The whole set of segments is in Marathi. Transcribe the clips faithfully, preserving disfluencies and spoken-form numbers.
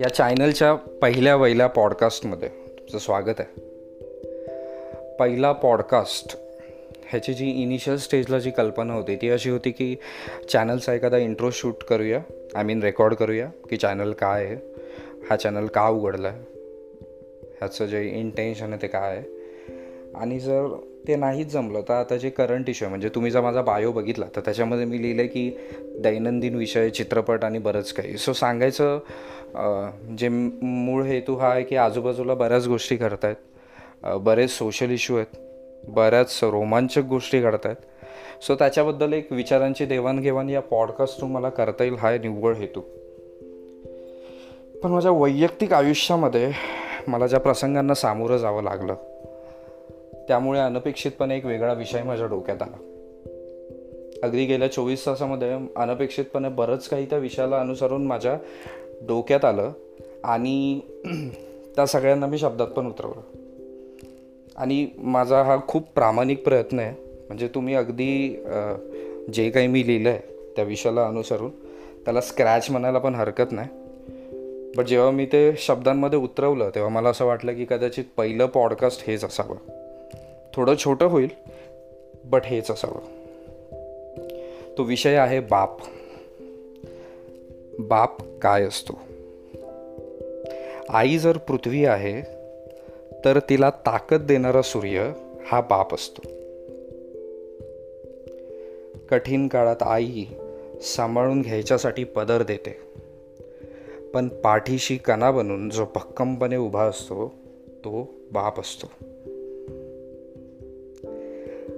या चॅनलच्या पहिल्या वहिल्या पॉडकास्टमध्ये तुमचं स्वागत आहे. पहिला पॉडकास्ट ह्याची जी इनिशियल स्टेजला जी कल्पना होती ती अशी होती की चॅनलचा एखादा इंट्रो शूट करूया, आय मीन रेकॉर्ड करूया की चॅनल काय आहे, हा चॅनल का उघडला आहे, ह्याचं जे इंटेन्शन आहे ते काय आहे. आणि जर ते नाहीच जमलं तर आता जे करंट इश्यू म्हणजे तुम्ही जर माझा बायो बघितला तर त्याच्यामध्ये मी लिहिलं आहे की दैनंदिन विषय, चित्रपट आणि बरंच काही. सो सांगायचं जे मूळ हेतू हा आहे की आजूबाजूला बऱ्याच गोष्टी घडत आहेत, बरेच सोशल इश्यू आहेत, बऱ्याच रोमांचक गोष्टी घडत आहेत. सो त्याच्याबद्दल एक विचारांची देवाणघेवाण या पॉडकास्ट तुम्हाला करता येईल हा निव्वळ हेतू. पण माझ्या वैयक्तिक आयुष्यामध्ये मला ज्या प्रसंगांना सामोरं जावं लागलं त्यामुळे अनपेक्षितपणे एक वेगळा विषय माझ्या डोक्यात आला. अगदी गेल्या चोवीस तासामध्ये अनपेक्षितपणे बरंच काही त्या विषयाला अनुसरून माझ्या डोक्यात आलं आणि त्या सगळ्यांना मी शब्दात पण उतरवलं. आणि माझा हा खूप प्रामाणिक प्रयत्न आहे, म्हणजे तुम्ही अगदी जे काही मी लिहिलं आहे त्या विषयाला अनुसरून त्याला स्क्रॅच म्हणायला पण हरकत नाही. बट जेव्हा मी ते शब्दांमध्ये उतरवलं तेव्हा मला असं वाटलं की कदाचित पहिलं पॉडकास्ट हेच असावं. थोडं छोटं होईल बट हेच असावं. तो विषय आहे बाप. बाप काय असतो? आई जर पृथ्वी आहे तर तिला ताकद देणारा सूर्य हा बाप असतो. कठीण काळात आई सांभाळून घ्यायच्यासाठी पदर देते, पण पाठीशी कणा बनून जो भक्कमपणे उभा असतो तो बाप असतो.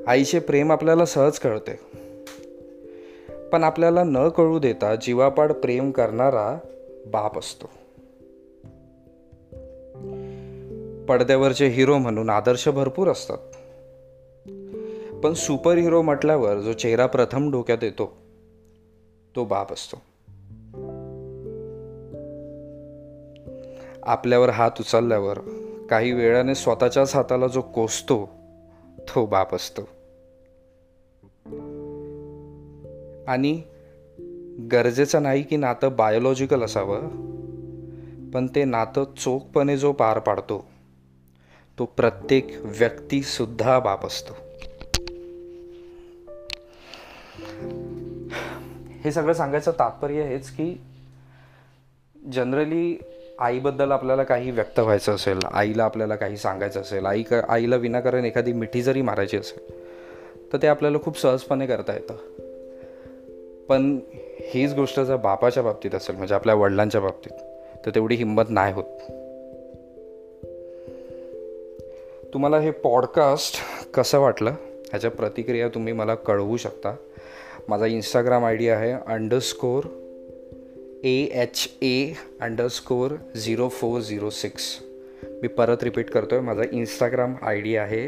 आईचे प्रेम आपल्याला सहज कळते, पण आपल्याला न कळू देता जीवापाड प्रेम करणारा बाप असतो. पडद्यावरचे हिरो म्हणून आदर्श भरपूर असतात, पण सुपर हिरो म्हटल्यावर जो चेहरा प्रथम डोक्यात येतो तो बाप असतो. आपल्यावर हात उचलल्यावर काही वेळाने स्वतःच्याच हाताला जो कोसतो तो बाप असतो. आणि गरजेचं नाही की नातं बायोलॉजिकल असावं, पण ते नातं चोखपणे जो पार पाडतो तो प्रत्येक व्यक्ती सुद्धा बाप असतो. हे सगळं सांगायचं तात्पर्य हेच की जनरली आईबद्दल आपल्याला काही व्यक्त व्हायचं असेल, आईला आपल्याला काही सांगायचं असेल, आई का आईला विनाकारण एखादी मिठी जरी मारायची असेल तर ते आपल्याला खूप सहजपणे करता येतं. पण हीच गोष्ट जर बापाच्या बाबतीत असेल, म्हणजे आपल्या वडिलांच्या बाबतीत, तर तेवढी हिंमत नाही होत. तुम्हाला हे पॉडकास्ट कसं वाटलं ह्याच्या प्रतिक्रिया तुम्ही मला कळवू शकता. माझा इंस्टाग्राम आय डी आहे underscore A H A underscore zero four zero six. मी परत रिपीट करतो आहे, माझा इंस्टाग्राम आय डी आहे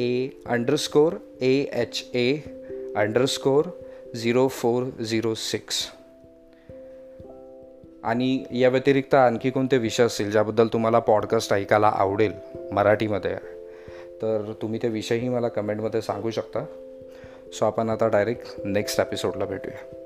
A underscore A H A underscore zero four zero six. आणि या व्यतिरिक्त आणखी कोणते विषय असतील ज्याबद्दल तुम्हाला पॉडकास्ट ऐकायला आवडेल मराठीमध्ये, तर तुम्ही ते विषयही मला कमेंटमध्ये सांगू शकता. सो आपण आता डायरेक्ट नेक्स्ट एपिसोडला भेटूया.